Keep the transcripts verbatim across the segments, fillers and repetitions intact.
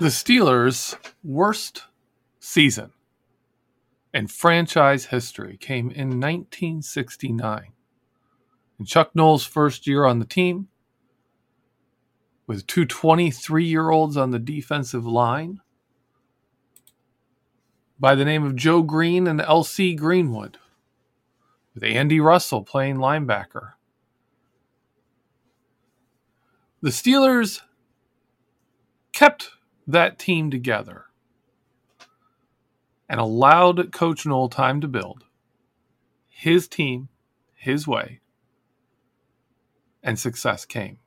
The Steelers' worst season in franchise history came in nineteen sixty-nine. In Chuck Knoll's first year on the team, with two twenty-three-year-olds on the defensive line, by the name of Joe Greene and L C Greenwood, with Andy Russell playing linebacker. The Steelers kept that team together and allowed Coach Knoll time to build his team, his way, and success came.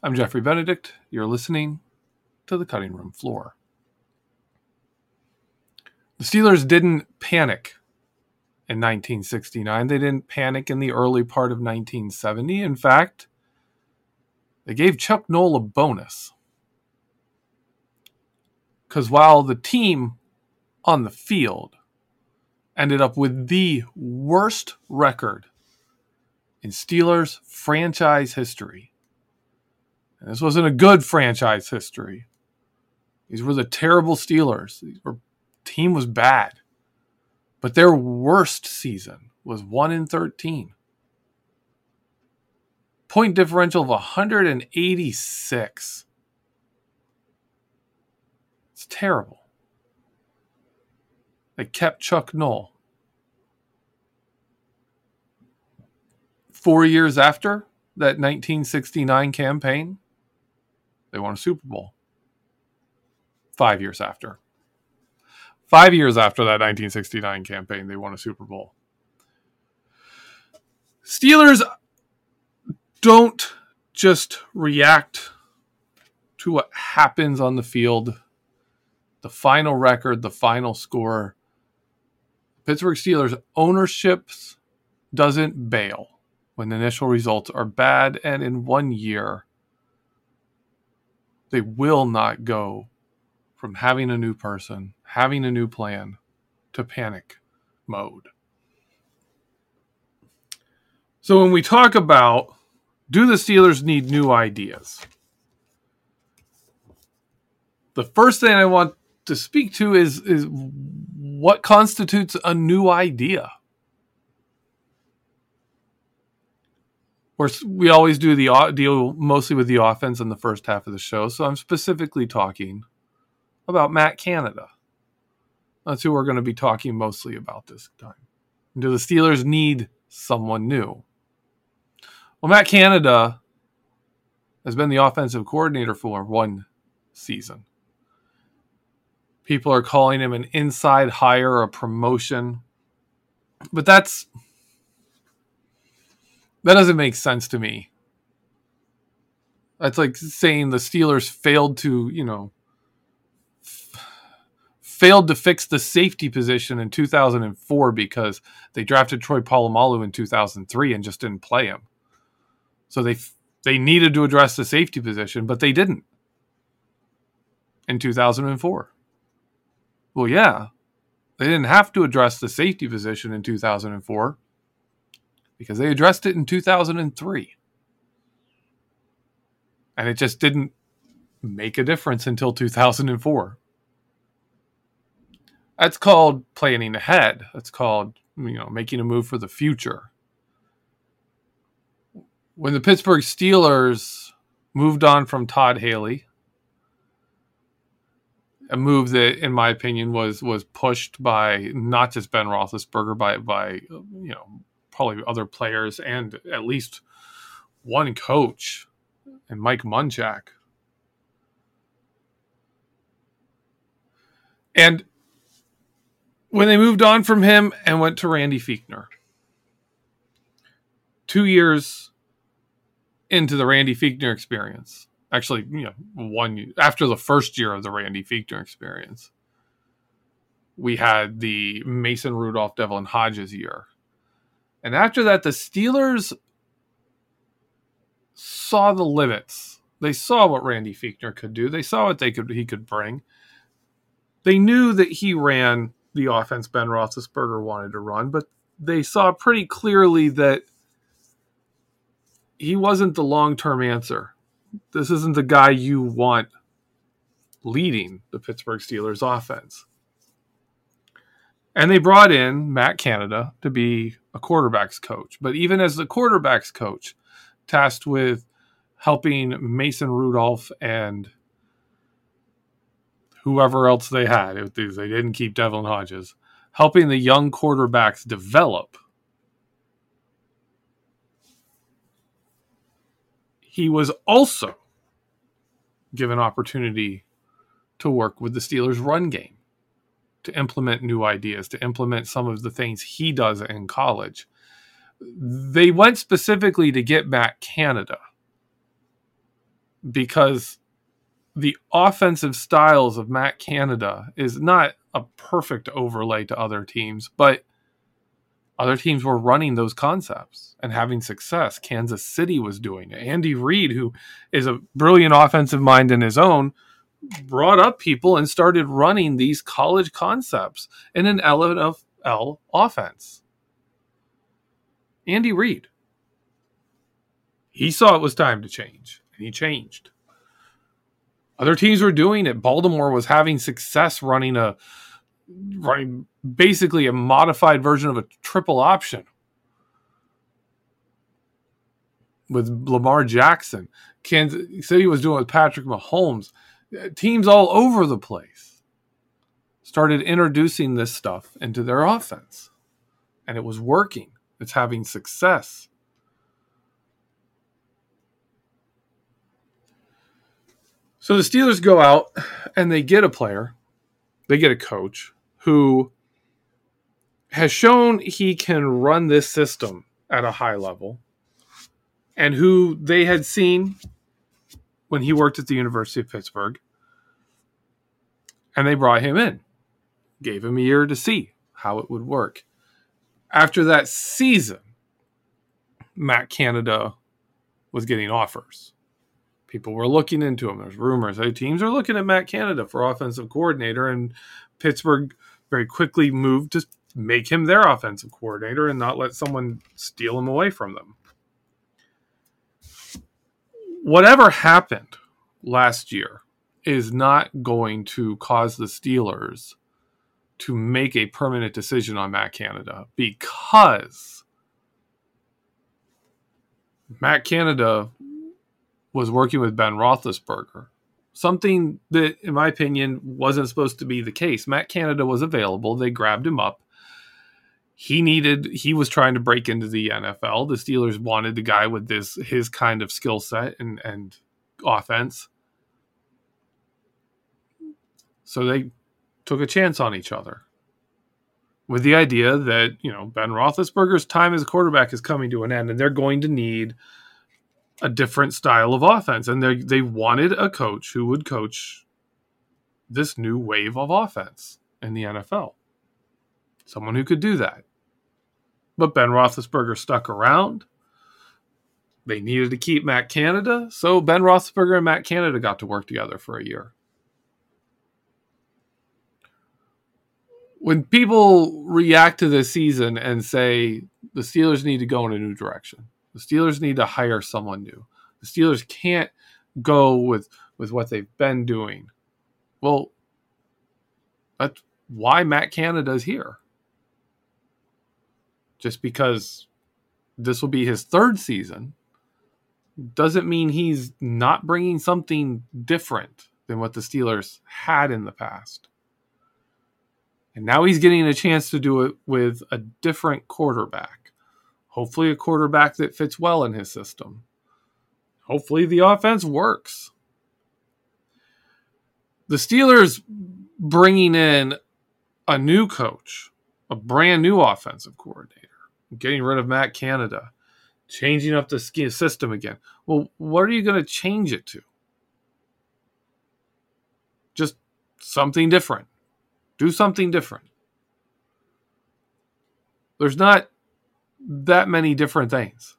I'm Geoffrey Benedict. You're listening to The Cutting Room Floor. The Steelers didn't panic in nineteen sixty-nine. They didn't panic in the early part of nineteen seventy. In fact, they gave Chuck Knoll a bonus. Because while the team on the field ended up with the worst record in Steelers franchise history, and this wasn't a good franchise history. These were the terrible Steelers. The team was bad. But their worst season was one in thirteen. Point differential of one hundred eighty-six. It's terrible. They kept Chuck Knoll. Four years after that nineteen sixty-nine campaign, they won a Super Bowl. Five years after. Five years after that nineteen sixty-nine campaign, they won a Super Bowl. Steelers don't just react to what happens on the field. The final record, the final score. Pittsburgh Steelers ownership doesn't bail when the initial results are bad, and in one year, they will not go from having a new person, having a new plan, to panic mode. So when we talk about, do the Steelers need new ideas? the first thing I want to speak to is is what constitutes a new idea. Or we always do the deal mostly with the offense in the first half of the show, so I'm specifically talking about Matt Canada. That's who we're going to be talking mostly about this time. Do the Steelers need someone new? Well, Matt Canada has been the offensive coordinator for one season. People are calling him an inside hire, a promotion. But that's that doesn't make sense to me. That's like saying the Steelers failed to, you know, failed to fix the safety position in two thousand four because they drafted Troy Polamalu in two thousand three and just didn't play him. So they they needed to address the safety position, but they didn't in two thousand four. Well, yeah, they didn't have to address the safety position in two thousand four because they addressed it in two thousand three. And it just didn't make a difference until two thousand four. That's called planning ahead. That's called, you know, making a move for the future. When the Pittsburgh Steelers moved on from Todd Haley, a move that, in my opinion, was was pushed by not just Ben Roethlisberger, by by you know probably other players and at least one coach, and Mike Munchak. And when they moved on from him and went to Randy Fichtner. Two years into the Randy Fichtner experience. Actually, you know, one year, after the first year of the Randy Fichtner experience, we had the Mason Rudolph, Devlin Hodges year. And after that, the Steelers saw the limits. They saw what Randy Fichtner could do. They saw what they could he could bring. They knew that he ran the offense Ben Roethlisberger wanted to run, but they saw pretty clearly that he wasn't the long-term answer. This isn't the guy you want leading the Pittsburgh Steelers offense. And they brought in Matt Canada to be a quarterback's coach. But even as the quarterback's coach, tasked with helping Mason Rudolph and whoever else they had, if they didn't keep Devlin Hodges, helping the young quarterbacks develop, he was also given opportunity to work with the Steelers' run game, to implement new ideas, to implement some of the things he does in college. They went specifically to get Matt Canada because the offensive styles of Matt Canada is not a perfect overlay to other teams, but other teams were running those concepts and having success. Kansas City was doing it. Andy Reid, who is a brilliant offensive mind in his own, brought up people and started running these college concepts in an N F L offense. Andy Reid. He saw it was time to change, and he changed. Other teams were doing it. Baltimore was having success running a running basically a modified version of a triple option with Lamar Jackson. Kansas City was doing it with Patrick Mahomes. Teams all over the place started introducing this stuff into their offense, and it was working. It's having success. So the Steelers go out and they get a player, they get a coach who has shown he can run this system at a high level, and who they had seen when he worked at the University of Pittsburgh, and they brought him in, gave him a year to see how it would work. After that season, Matt Canada was getting offers. People were looking into him. There's rumors. Hey, teams are looking at Matt Canada for offensive coordinator, and Pittsburgh very quickly moved to make him their offensive coordinator and not let someone steal him away from them. Whatever happened last year is not going to cause the Steelers to make a permanent decision on Matt Canada, because Matt Canada was working with Ben Roethlisberger, something that, in my opinion, wasn't supposed to be the case. Matt Canada was available. They grabbed him up. He needed, he was trying to break into the N F L. The Steelers wanted the guy with this, his kind of skill set and, and offense. So they took a chance on each other with the idea that, you know, Ben Roethlisberger's time as a quarterback is coming to an end, and they're going to need a different style of offense. And they they wanted a coach who would coach this new wave of offense in the N F L. Someone who could do that. But Ben Roethlisberger stuck around. They needed to keep Matt Canada, so Ben Roethlisberger and Matt Canada got to work together for a year. When people react to this season and say the Steelers need to go in a new direction, the Steelers need to hire someone new, the Steelers can't go with, with what they've been doing. Well, that's why Matt Canada's here. Just because this will be his third season doesn't mean he's not bringing something different than what the Steelers had in the past. And now he's getting a chance to do it with a different quarterback. Hopefully a quarterback that fits well in his system. Hopefully the offense works. The Steelers bringing in a new coach, a brand new offensive coordinator, getting rid of Matt Canada, changing up the system again. Well, what are you going to change it to? Just something different. Do something different. There's not that many different things.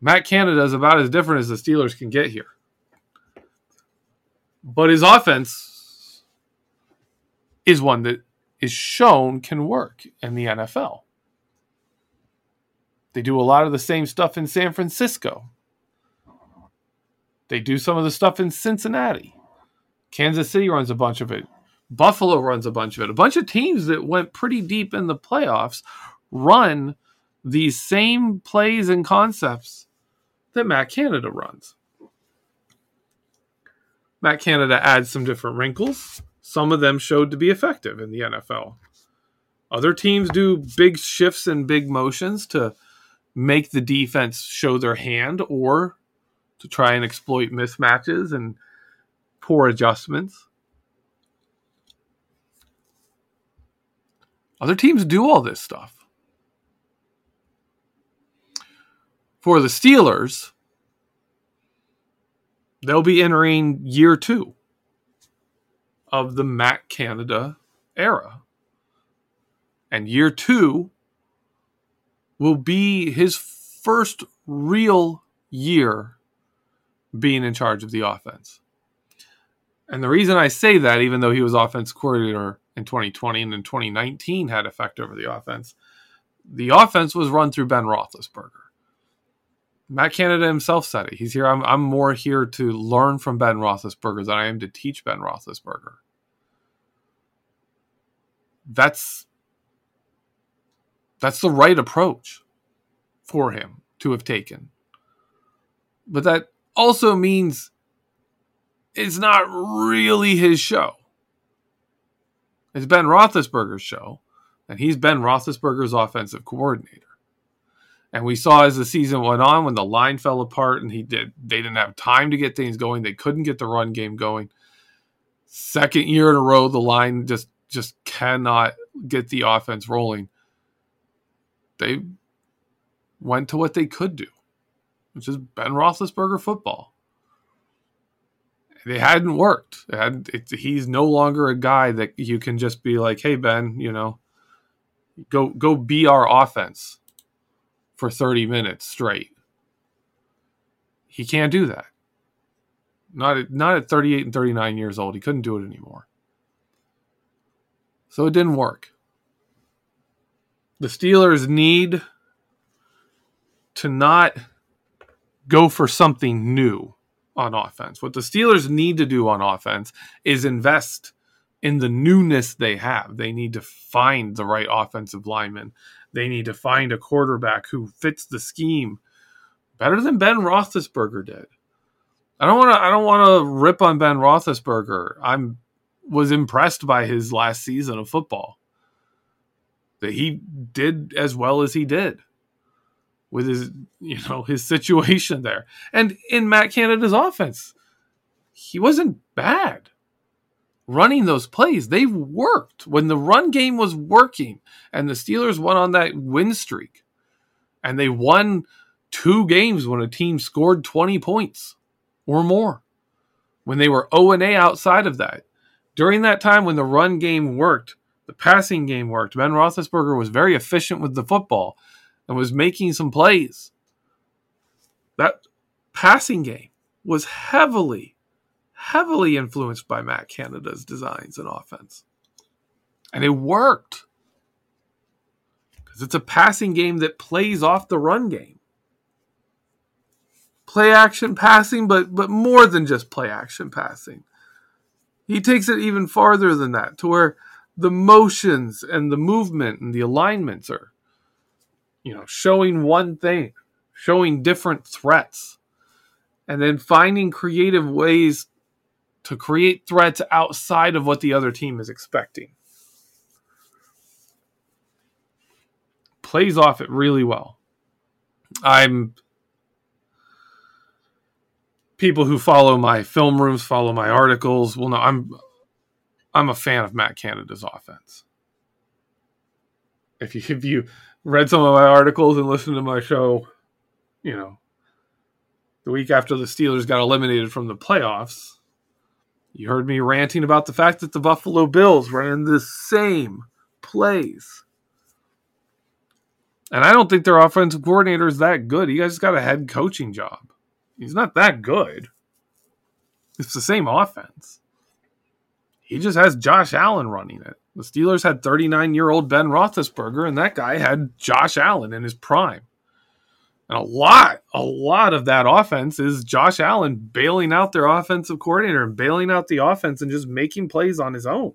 Matt Canada is about as different as the Steelers can get here. But his offense is one that is shown can work in the N F L. They do a lot of the same stuff in San Francisco. They do some of the stuff in Cincinnati. Kansas City runs a bunch of it. Buffalo runs a bunch of it. A bunch of teams that went pretty deep in the playoffs run these same plays and concepts that Matt Canada runs. Matt Canada adds some different wrinkles. Some of them showed to be effective in the N F L. Other teams do big shifts and big motions to make the defense show their hand or to try and exploit mismatches and poor adjustments. Other teams do all this stuff. For the Steelers, they'll be entering year two of the Matt Canada era. And year two will be his first real year being in charge of the offense. And the reason I say that, even though he was offense coordinator in twenty twenty and in twenty nineteen had effect over the offense, the offense was run through Ben Roethlisberger. Matt Canada himself said it. He's here. I'm, I'm more here to learn from Ben Roethlisberger than I am to teach Ben Roethlisberger. That's, that's the right approach for him to have taken. But that also means it's not really his show. It's Ben Roethlisberger's show, and he's Ben Roethlisberger's offensive coordinator. And we saw as the season went on, when the line fell apart and he did, they didn't have time to get things going. They couldn't get the run game going. Second year in a row, the line just, just cannot get the offense rolling. They went to what they could do, which is Ben Roethlisberger football. They hadn't worked. It had, it, he's no longer a guy that you can just be like, hey, Ben, you know, go go be our offense for thirty minutes straight. He can't do that. Not at, not at thirty-eight and thirty-nine years old. He couldn't do it anymore. So it didn't work. The Steelers need to not go for something new on offense. What the Steelers need to do on offense is invest in the newness they have. They need to find the right offensive lineman. They need to find a quarterback who fits the scheme better than Ben Roethlisberger did. I don't want to. I don't want to rip on Ben Roethlisberger. I'm was impressed by his last season of football. That he did as well as he did with his, you know, his situation there, and in Matt Canada's offense, he wasn't bad. Running those plays, they worked when the run game was working, and the Steelers went on that win streak, and they won two games when a team scored twenty points or more. When they were oh and eight outside of that. During that time when the run game worked, the passing game worked, Ben Roethlisberger was very efficient with the football and was making some plays. That passing game was heavily, heavily influenced by Matt Canada's designs and offense. And it worked. Because it's a passing game that plays off the run game. Play action passing, but but more than just play action passing. He takes it even farther than that, to where the motions and the movement and the alignments are, you know, showing one thing, showing different threats, and then finding creative ways to create threats outside of what the other team is expecting. Plays off it really well. I'm People who follow my film rooms, follow my articles, will know I'm I'm a fan of Matt Canada's offense. If you if you read some of my articles and listened to my show, you know, the week after the Steelers got eliminated from the playoffs, you heard me ranting about the fact that the Buffalo Bills ran the same plays. And I don't think their offensive coordinator is that good. He guys got a head coaching job. He's not that good. It's the same offense. He just has Josh Allen running it. The Steelers had thirty-nine-year-old Ben Roethlisberger, and that guy had Josh Allen in his prime. And a lot, a lot of that offense is Josh Allen bailing out their offensive coordinator and bailing out the offense and just making plays on his own.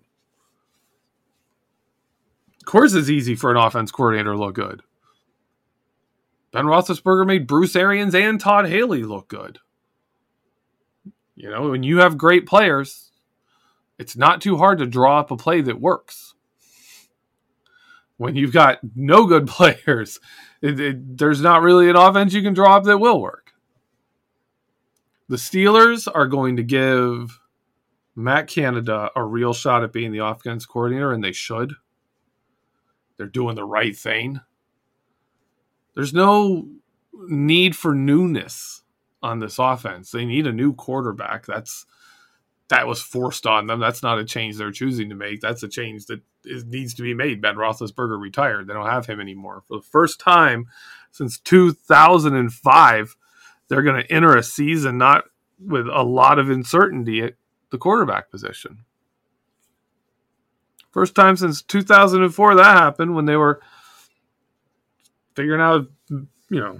Of course it's easy for an offense coordinator to look good. Ben Roethlisberger made Bruce Arians and Todd Haley look good. You know, when you have great players, it's not too hard to draw up a play that works. When you've got no good players, it, it, there's not really an offense you can draw up that will work. The Steelers are going to give Matt Canada a real shot at being the offense coordinator, and they should. They're doing the right thing. There's no need for newness on this offense. They need a new quarterback. That's that was forced on them. That's not a change they're choosing to make. That's a change that is, needs to be made. Ben Roethlisberger retired. They don't have him anymore. For the first time since two thousand five, they're going to enter a season not with a lot of uncertainty at the quarterback position. First time since two thousand four that happened, when they were figuring out, you know,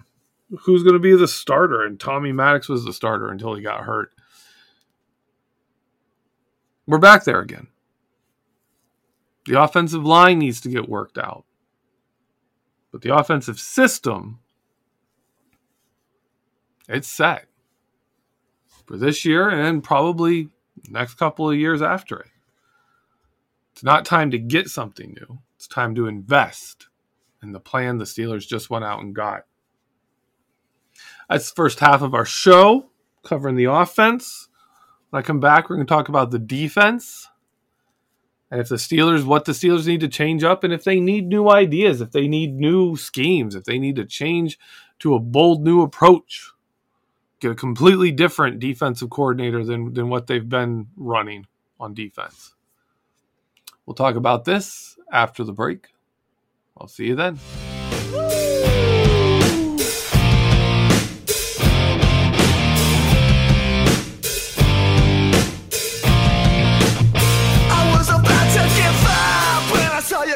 who's going to be the starter. And Tommy Maddox was the starter until he got hurt. We're back there again. The offensive line needs to get worked out. But the offensive system, it's set for this year and probably next couple of years after it. It's not time to get something new. It's time to invest. And the plan the Steelers just went out and got. That's the first half of our show, covering the offense. When I come back, we're going to talk about the defense. And if the Steelers, what the Steelers need to change up, and if they need new ideas, if they need new schemes, if they need to change to a bold new approach, get a completely different defensive coordinator than, than what they've been running on defense. We'll talk about this after the break. I'll see you then. I was about to give up when I saw you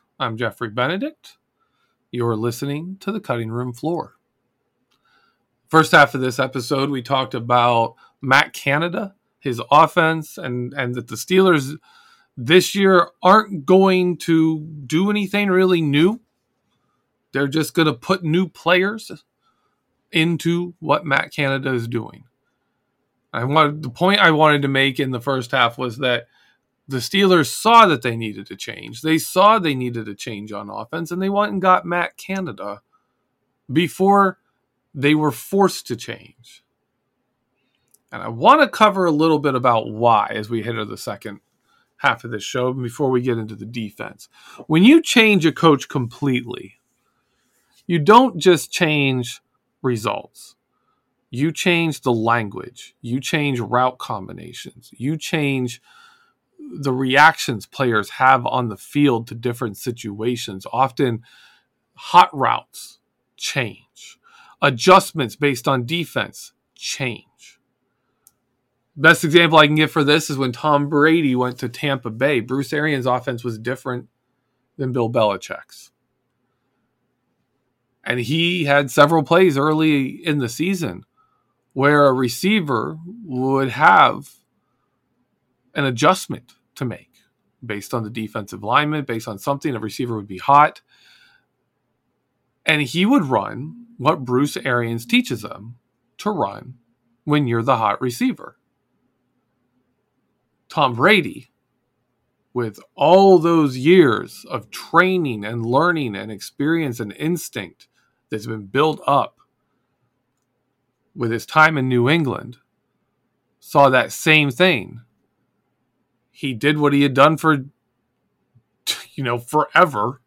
I'm Geoffrey Benedict. You're listening to The Cutting Room Floor. First half of this episode, we talked about Matt Canada, his offense, and, and that the Steelers this year aren't going to do anything really new. They're just going to put new players into what Matt Canada is doing. I wanted, the point I wanted to make in the first half was that the Steelers saw that they needed a change. They saw they needed a change on offense, and they went and got Matt Canada before they were forced to change. And I want to cover a little bit about why as we hit the second half of this show before we get into the defense. When you change a coach completely, you don't just change results. You change the language. You change route combinations. You change the reactions players have on the field to different situations. Often hot routes change. Adjustments based on defense change. Best example I can give for this is when Tom Brady went to Tampa Bay. Bruce Arians' offense was different than Bill Belichick's. And he had several plays early in the season where a receiver would have an adjustment to make based on the defensive alignment, based on something. A receiver would be hot, and he would run what Bruce Arians teaches them to run when you're the hot receiver. Tom Brady, with all those years of training and learning and experience and instinct that's been built up with his time in New England, saw that same thing. He did what he had done for, you know, forever.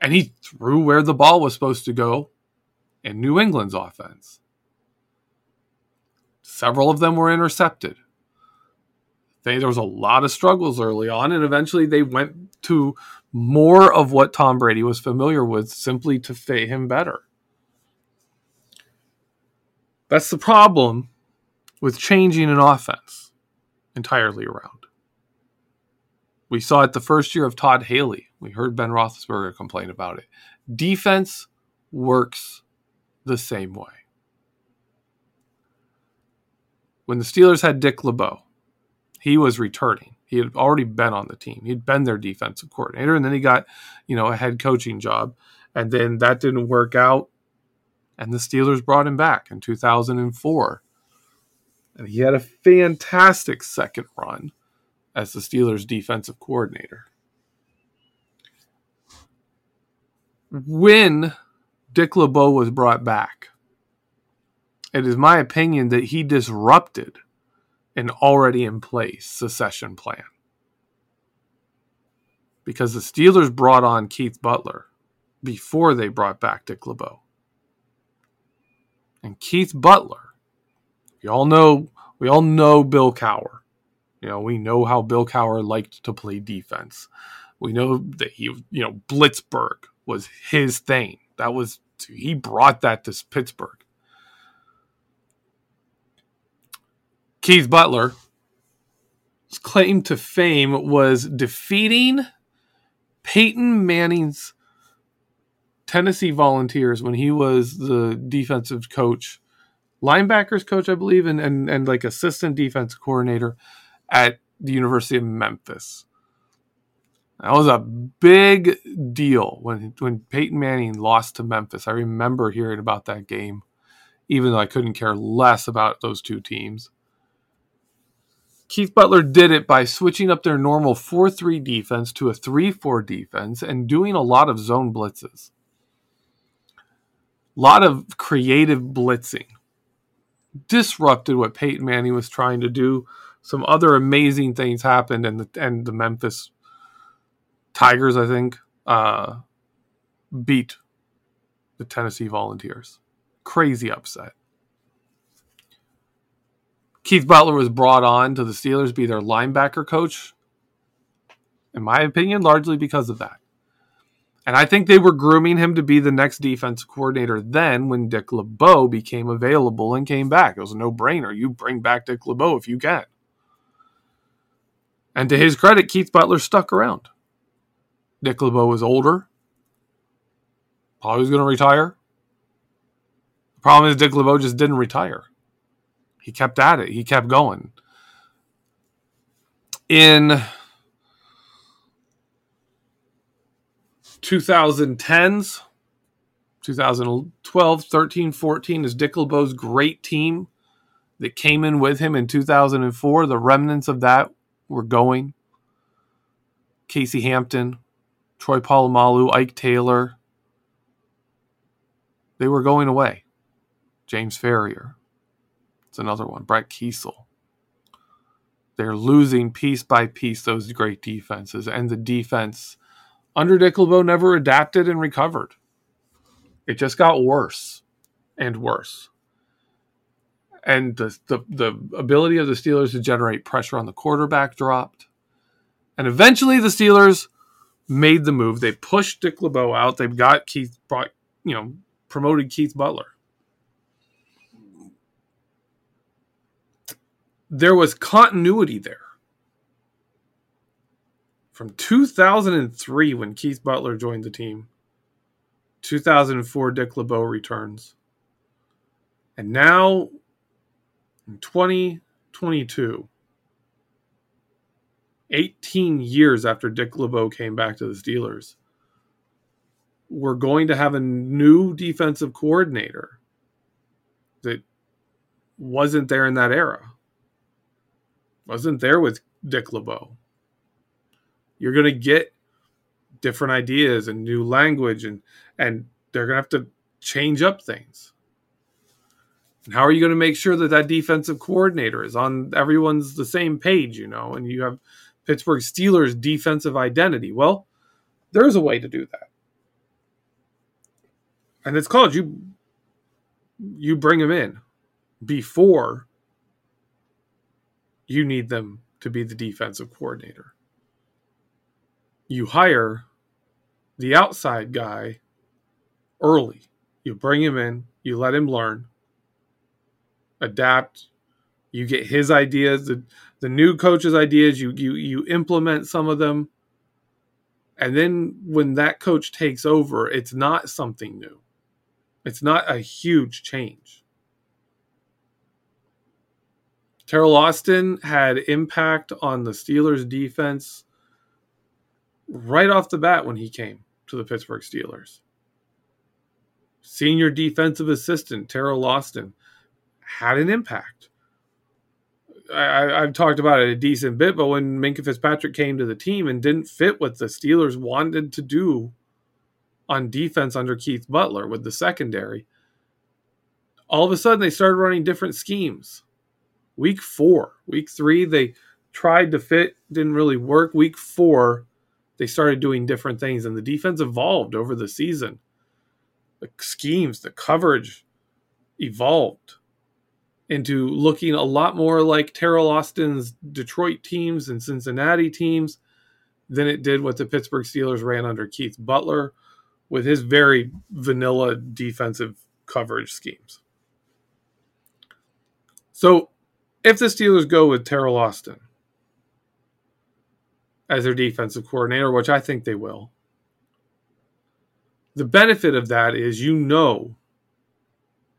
And he threw where the ball was supposed to go in New England's offense. Several of them were intercepted. They, there was a lot of struggles early on, and eventually they went to more of what Tom Brady was familiar with simply to fit him better. That's the problem with changing an offense entirely around. We saw it the first year of Todd Haley. We heard Ben Roethlisberger complain about it. Defense works the same way. When the Steelers had Dick LeBeau, he was returning. He had already been on the team. He'd been their defensive coordinator, and then he got, you know, a head coaching job, and then that didn't work out, and the Steelers brought him back in two thousand four. And he had a fantastic second run as the Steelers' defensive coordinator. When Dick LeBeau was brought back, it is my opinion that he disrupted an already in place succession plan. Because the Steelers brought on Keith Butler before they brought back Dick LeBeau. And Keith Butler, You all know, we all know Bill Cowher. You know, we know how Bill Cowher liked to play defense. We know that he, you know, Blitzburg was his thing. That was, he brought that to Pittsburgh. Keith Butler's claim to fame was defeating Peyton Manning's Tennessee Volunteers when he was the defensive coach. Linebackers coach, I believe, and, and and like assistant defense coordinator at the University of Memphis. That was a big deal when when Peyton Manning lost to Memphis. I remember hearing about that game, even though I couldn't care less about those two teams. Keith Butler did it by switching up their normal four three defense to a three four defense and doing a lot of zone blitzes. A lot of creative blitzing. Disrupted what Peyton Manning was trying to do. Some other amazing things happened, and the, and the Memphis Tigers, I think, uh, beat the Tennessee Volunteers. Crazy upset. Keith Butler was brought on to the Steelers to be their linebacker coach, in my opinion, largely because of that. And I think they were grooming him to be the next defensive coordinator then when Dick LeBeau became available and came back. It was a no-brainer. You bring back Dick LeBeau if you can. And to his credit, Keith Butler stuck around. Dick LeBeau was older. Probably was going to retire. The problem is Dick LeBeau just didn't retire. He kept at it. He kept going. In twenty tens, twenty twelve, thirteen, fourteen is Dick LeBeau's great team that came in with him in two thousand four. The remnants of that were going. Casey Hampton, Troy Polamalu, Ike Taylor. They were going away. James Ferrier. It's another one. Brett Kiesel. They're losing piece by piece those great defenses. And the defense under Dick LeBeau never adapted and recovered. It just got worse and worse. And the, the, the ability of the Steelers to generate pressure on the quarterback dropped. And eventually the Steelers made the move. They pushed Dick LeBeau out. They've got Keith, brought, you know, promoted Keith Butler. There was continuity there. From two thousand three, when Keith Butler joined the team, two thousand four, Dick LeBeau returns. And now, in twenty twenty-two, eighteen years after Dick LeBeau came back to the Steelers, we're going to have a new defensive coordinator that wasn't there in that era. Wasn't there with Dick LeBeau. You're going to get different ideas and new language, and, and they're going to have to change up things. And how are you going to make sure that that defensive coordinator is on everyone's the same page, you know, and you have Pittsburgh Steelers defensive identity? Well, there's a way to do that. And it's called you, you bring them in before you need them to be the defensive coordinator. You hire the outside guy early. You bring him in. You let him learn, adapt. You get his ideas, the, the new coach's ideas. You, you, you implement some of them. And then when that coach takes over, it's not something new. It's not a huge change. Teryl Austin had impact on the Steelers defense right off the bat when he came to the Pittsburgh Steelers. Senior defensive assistant Teryl Austin had an impact. I, I've talked about it a decent bit, but when Minkah Fitzpatrick came to the team and didn't fit what the Steelers wanted to do on defense under Keith Butler with the secondary, all of a sudden they started running different schemes. Week four, week three, they tried to fit, didn't really work. Week four, they started doing different things, and the defense evolved over the season. The schemes, the coverage evolved into looking a lot more like Terrell Austin's Detroit teams and Cincinnati teams than it did what the Pittsburgh Steelers ran under Keith Butler with his very vanilla defensive coverage schemes. So, if the Steelers go with Teryl Austin as their defensive coordinator, which I think they will, the benefit of that is you know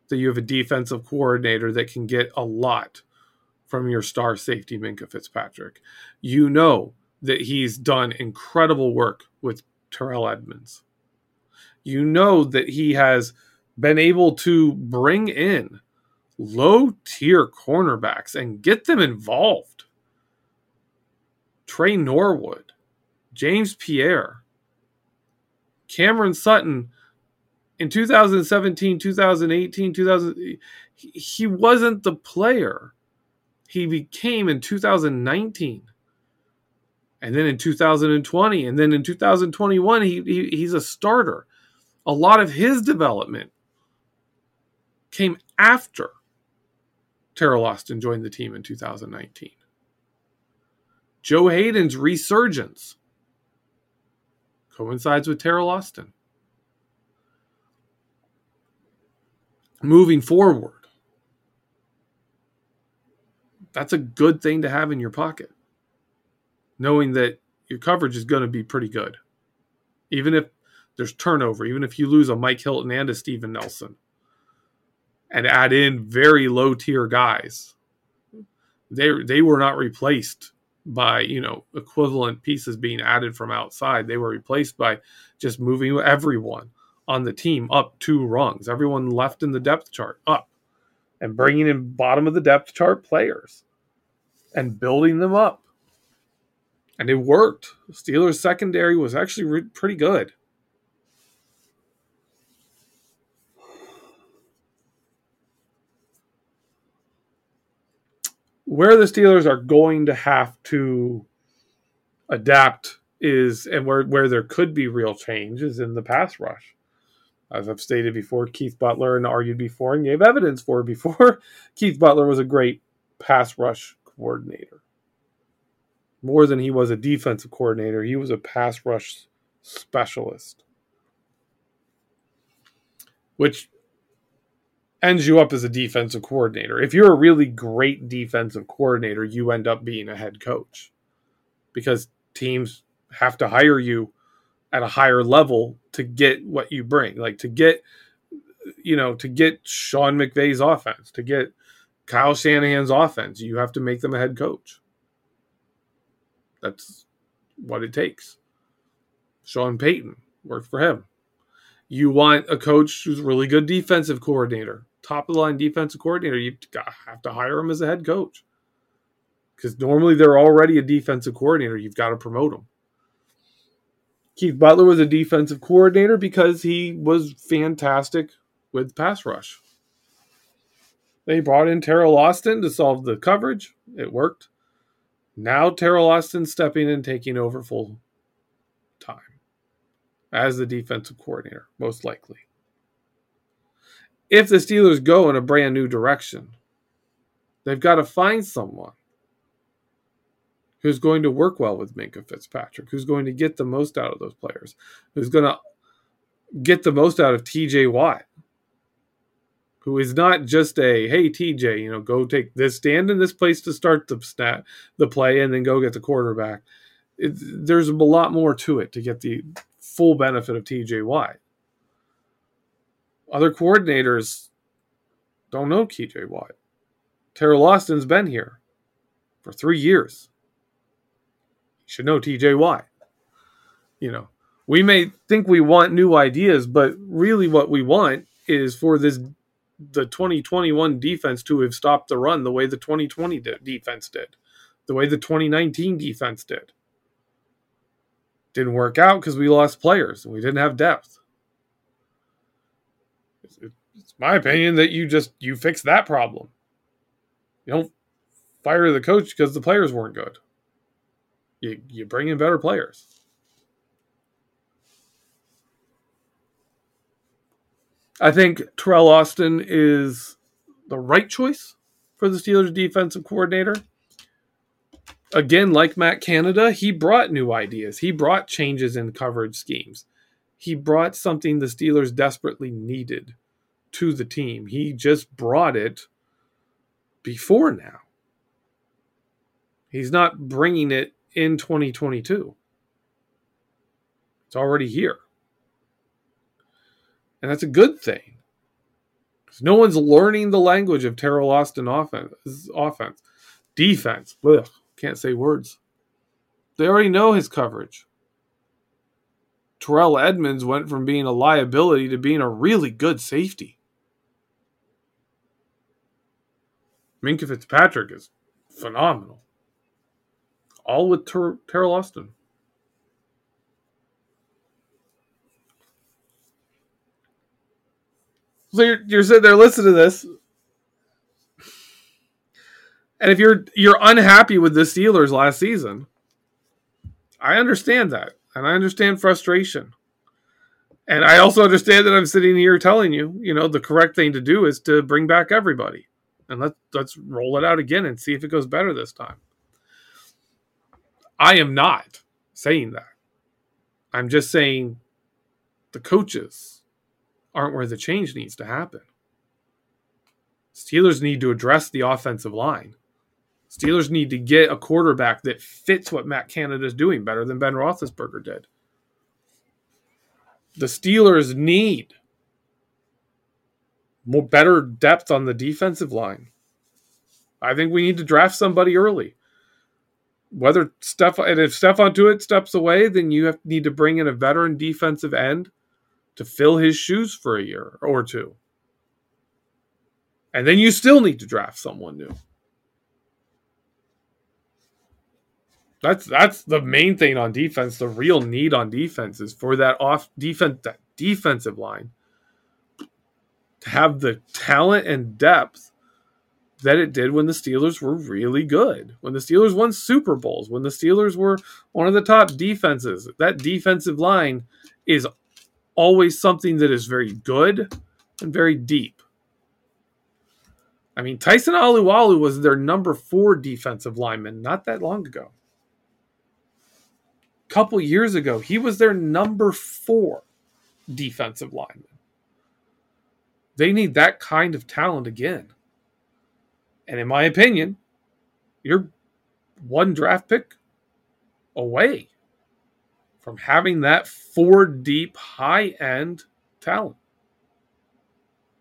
that you have a defensive coordinator that can get a lot from your star safety, Minkah Fitzpatrick. You know that he's done incredible work with Terrell Edmunds. You know that he has been able to bring in low-tier cornerbacks and get them involved Trey Norwood, James Pierre, Cameron Sutton. In two thousand seventeen, two thousand eighteen, two thousand, he wasn't the player he became in two thousand nineteen. And then in two thousand twenty, and then in two thousand twenty-one, he, he he's a starter. A lot of his development came after Teryl Austin joined the team in two thousand nineteen. Joe Hayden's resurgence coincides with Teryl Austin. Moving forward, that's a good thing to have in your pocket, knowing that your coverage is going to be pretty good. Even if there's turnover, even if you lose a Mike Hilton and a Steven Nelson and add in very low-tier guys, they they were not replaced by, you know, equivalent pieces being added from outside. They were replaced by just moving everyone on the team up two rungs, everyone left in the depth chart up, and bringing in bottom of the depth chart players and building them up. And it worked. Steelers secondary was actually re- pretty good. Where the Steelers are going to have to adapt is, and where, where there could be real change, is in the pass rush. As I've stated before, Keith Butler, and argued before and gave evidence for before, Keith Butler was a great pass rush coordinator. More than he was a defensive coordinator, he was a pass rush specialist, which ends you up as a defensive coordinator. If you're a really great defensive coordinator, you end up being a head coach because teams have to hire you at a higher level to get what you bring, like to get, you know, to get Sean McVay's offense, to get Kyle Shanahan's offense. You have to make them a head coach. That's what it takes. Sean Payton worked for him. You want a coach who's a really good defensive coordinator, top of the line defensive coordinator. You have to hire him as a head coach because normally they're already a defensive coordinator. You've got to promote them. Keith Butler was a defensive coordinator because he was fantastic with pass rush. They brought in Teryl Austin to solve the coverage. It worked. Now Teryl Austin stepping in, taking over full time as the defensive coordinator, most likely. If the Steelers go in a brand new direction, they've got to find someone who's going to work well with Minkah Fitzpatrick, who's going to get the most out of those players, who's going to get the most out of T J Watt, who is not just a, hey, T J, you know, go take this stand in this place to start the stat, the play and then go get the quarterback. It, there's a lot more to it to get the full benefit of T J Watt. Other coordinators don't know T J Watt. Teryl Austin's been here for three years. Should know T J Watt. You know, we may think we want new ideas, but really what we want is for this the twenty twenty-one defense to have stopped the run the way the twenty twenty de- defense did, the way the twenty nineteen defense did. Didn't work out because we lost players and we didn't have depth. It's, it's my opinion that you just you fix that problem. You don't fire the coach because the players weren't good. You, you bring in better players. I think Terrell Austin is the right choice for the Steelers defensive coordinator. Again, like Matt Canada, he brought new ideas. He brought changes in coverage schemes. He brought something the Steelers desperately needed to the team. He just brought it before now. He's not bringing it in twenty twenty-two. It's already here. And that's a good thing. Because no one's learning the language of Teryl Austin offense. offense. Defense. Ugh, can't say words. They already know his coverage. Terrell Edmunds went from being a liability to being a really good safety. Minkah Fitzpatrick is phenomenal. all with Ter- Teryl Austin. So you're, you're sitting there listening to this. And if you're you're unhappy with the Steelers last season, I understand that. And I understand frustration. And I also understand that I'm sitting here telling you, you know, the correct thing to do is to bring back everybody. And let's, let's roll it out again and see if it goes better this time. I am not saying that. I'm just saying the coaches aren't where the change needs to happen. Steelers need to address the offensive line. Steelers need to get a quarterback that fits what Matt Canada is doing better than Ben Roethlisberger did. The Steelers need more better depth on the defensive line. I think we need to draft somebody early. Whether Steph and if Stephon Tuitt steps away, then you have, need to bring in a veteran defensive end to fill his shoes for a year or two. And then you still need to draft someone new. That's that's the main thing on defense. The real need on defense is for that off defense, that defensive line to have the talent and depth that it did when the Steelers were really good. When the Steelers won Super Bowls, when the Steelers were one of the top defenses, that defensive line is always something that is very good and very deep. I mean, Tyson Alualu was their number four defensive lineman not that long ago. A couple years ago, he was their number four defensive lineman. They need that kind of talent again. And in my opinion, you're one draft pick away from having that four-deep, high-end talent.